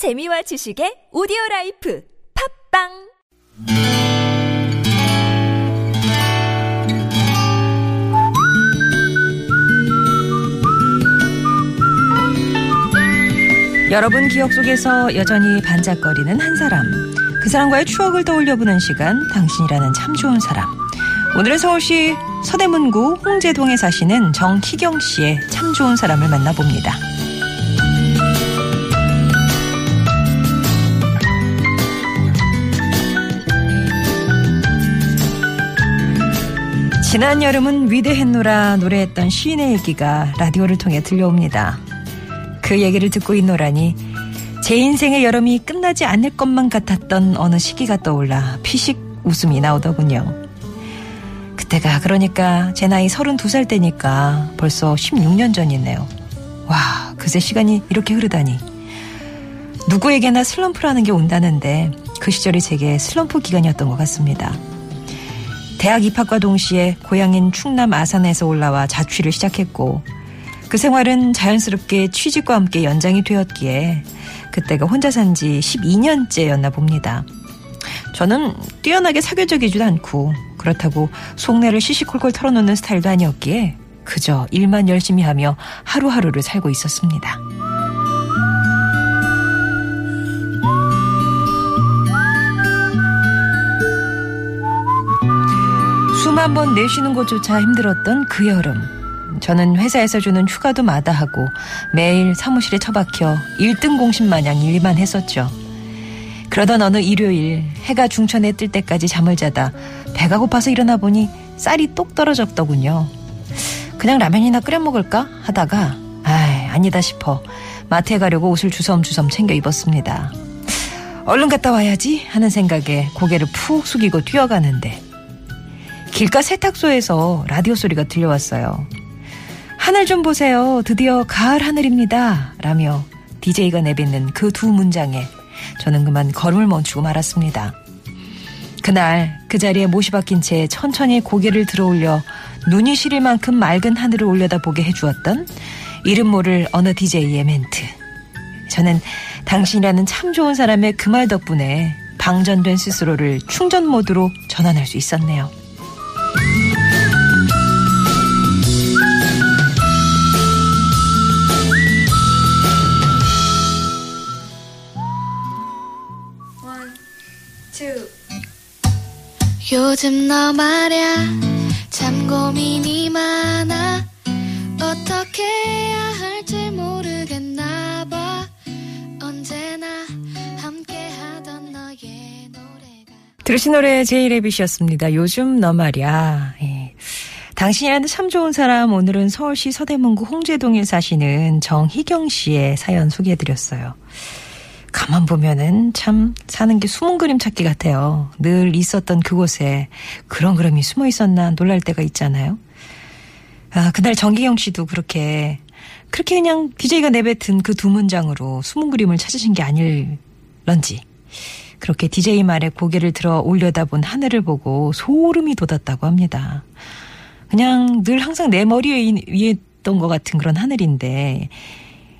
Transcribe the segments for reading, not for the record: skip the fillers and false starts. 재미와 지식의 오디오라이프 팝빵 여러분 기억 속에서 여전히 반짝거리는 한 사람, 그 사람과의 추억을 떠올려 보는 시간, 당신이라는 참 좋은 사람. 오늘은 서울시 서대문구 홍제동에 사시는 정희경 씨의 참 좋은 사람을 만나봅니다. 지난 여름은 위대했노라 노래했던 시인의 얘기가 라디오를 통해 들려옵니다. 그 얘기를 듣고 있노라니 제 인생의 여름이 끝나지 않을 것만 같았던 어느 시기가 떠올라 피식 웃음이 나오더군요. 그때가 그러니까 제 나이 32살 때니까 벌써 16년 전이네요. 와, 그새 시간이 이렇게 흐르다니. 누구에게나 슬럼프라는 게 온다는데 그 시절이 제게 슬럼프 기간이었던 것 같습니다. 대학 입학과 동시에 고향인 충남 아산에서 올라와 자취를 시작했고 그 생활은 자연스럽게 취직과 함께 연장이 되었기에 그때가 혼자 산 지 12년째였나 봅니다. 저는 뛰어나게 사교적이지도 않고 그렇다고 속내를 시시콜콜 털어놓는 스타일도 아니었기에 그저 일만 열심히 하며 하루하루를 살고 있었습니다. 숨 한 번 내쉬는 것조차 힘들었던 그 여름. 저는 회사에서 주는 휴가도 마다하고 매일 사무실에 처박혀 1등 공신 마냥 일만 했었죠. 그러던 어느 일요일 해가 중천에 뜰 때까지 잠을 자다 배가 고파서 일어나 보니 쌀이 똑 떨어졌더군요. 그냥 라면이나 끓여 먹을까 하다가 아니다 싶어 마트에 가려고 옷을 주섬주섬 챙겨 입었습니다. 얼른 갔다 와야지 하는 생각에 고개를 푹 숙이고 뛰어가는데 길가 세탁소에서 라디오 소리가 들려왔어요. 하늘 좀 보세요. 드디어 가을 하늘입니다. 라며 DJ가 내뱉는 그 두 문장에 저는 그만 걸음을 멈추고 말았습니다. 그날 그 자리에 못이 박힌 채 천천히 고개를 들어 올려 눈이 시릴 만큼 맑은 하늘을 올려다보게 해주었던 이름 모를 어느 DJ의 멘트. 저는 당신이라는 참 좋은 사람의 그 말 덕분에 방전된 스스로를 충전 모드로 전환할 수 있었네요. 요즘 너 말야 참 고민이 많아 어떻게 해야 할지 모르겠나 봐 언제나 함께하던 너의 노래가 들으신 노래 제이레빗이었습니다. 요즘 너 말야. 예. 당신이라는 참 좋은 사람, 오늘은 서울시 서대문구 홍제동에 사시는 정희경 씨의 사연 소개해드렸어요. 가만 보면은 참 사는 게 숨은 그림 찾기 같아요. 늘 있었던 그곳에 그런 그림이 숨어 있었나 놀랄 때가 있잖아요. 아, 그날 정기경 씨도 그렇게 그냥 DJ가 내뱉은 그 두 문장으로 숨은 그림을 찾으신 게 아닐런지 그렇게 DJ 말에 고개를 들어 올려다본 하늘을 보고 소름이 돋았다고 합니다. 그냥 늘 항상 내 머리 위에 있던 것 같은 그런 하늘인데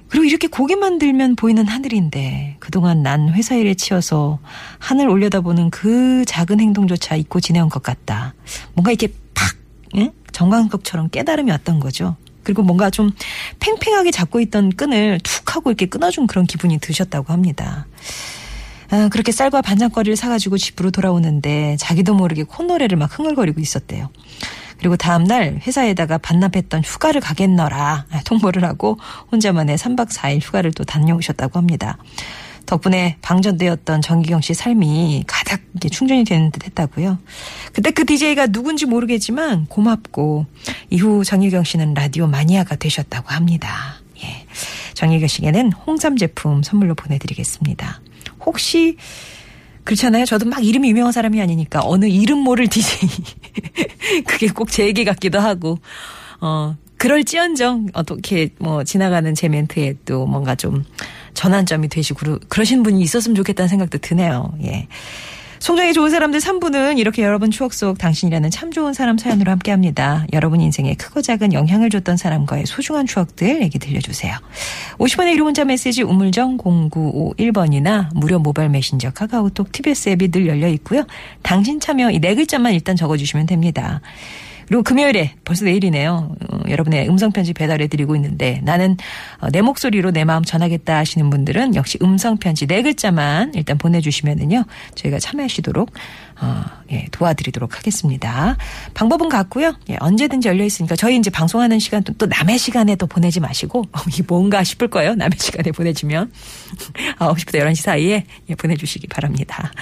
그리고 이렇게 고개만 들면 보이는 하늘인데 그동안 난 회사 일에 치여서 하늘 올려다보는 그 작은 행동조차 잊고 지내온 것 같다. 뭔가 이렇게 팍! 예? 정광석처럼 깨달음이 왔던 거죠. 그리고 뭔가 좀 팽팽하게 잡고 있던 끈을 툭 하고 이렇게 끊어준 그런 기분이 드셨다고 합니다. 아, 그렇게 쌀과 반찬거리를 사가지고 집으로 돌아오는데 자기도 모르게 콧노래를 막 흥얼거리고 있었대요. 그리고 다음날 회사에다가 반납했던 휴가를 가겠너라 통보를 하고 혼자만의 3박 4일 휴가를 또 다녀오셨다고 합니다. 덕분에 방전되었던 정기경 씨 삶이 가득 충전이 되는 듯 했다고요. 그때 그 DJ가 누군지 모르겠지만 고맙고 이후 정기경 씨는 라디오 마니아가 되셨다고 합니다. 예, 정기경 씨에게는 홍삼 제품 선물로 보내드리겠습니다. 혹시 그렇잖아요. 저도 막 이름이 유명한 사람이 아니니까 어느 이름 모를 DJ. 그게 꼭 제 얘기 같기도 하고. 그럴지언정 어떻게 뭐 지나가는 제 멘트에 또 뭔가 좀 전환점이 되시고 그러신 분이 있었으면 좋겠다는 생각도 드네요. 예. 송정의 좋은 사람들 3부는 이렇게 여러분 추억 속 당신이라는 참 좋은 사람 사연으로 함께합니다. 여러분 인생에 크고 작은 영향을 줬던 사람과의 소중한 추억들 얘기 들려주세요. 50원의 1호 문자 메시지 우물정 0951번이나 무료 모바일 메신저 카카오톡 TBS 앱이 늘 열려 있고요. 당신 참여 이 네 글자만 일단 적어주시면 됩니다. 그리고 금요일에 벌써 내일이네요. 여러분의 음성편지 배달해드리고 있는데 나는 내 목소리로 내 마음 전하겠다 하시는 분들은 역시 음성편지 네 글자만 일단 보내주시면은요. 저희가 참여하시도록 도와드리도록 하겠습니다. 방법은 같고요. 예, 언제든지 열려있으니까 저희 이제 방송하는 시간 또 남의 시간에 또 보내지 마시고 이 뭔가 싶을 거예요. 남의 시간에 보내주면 9시부터 11시 사이에 보내주시기 바랍니다.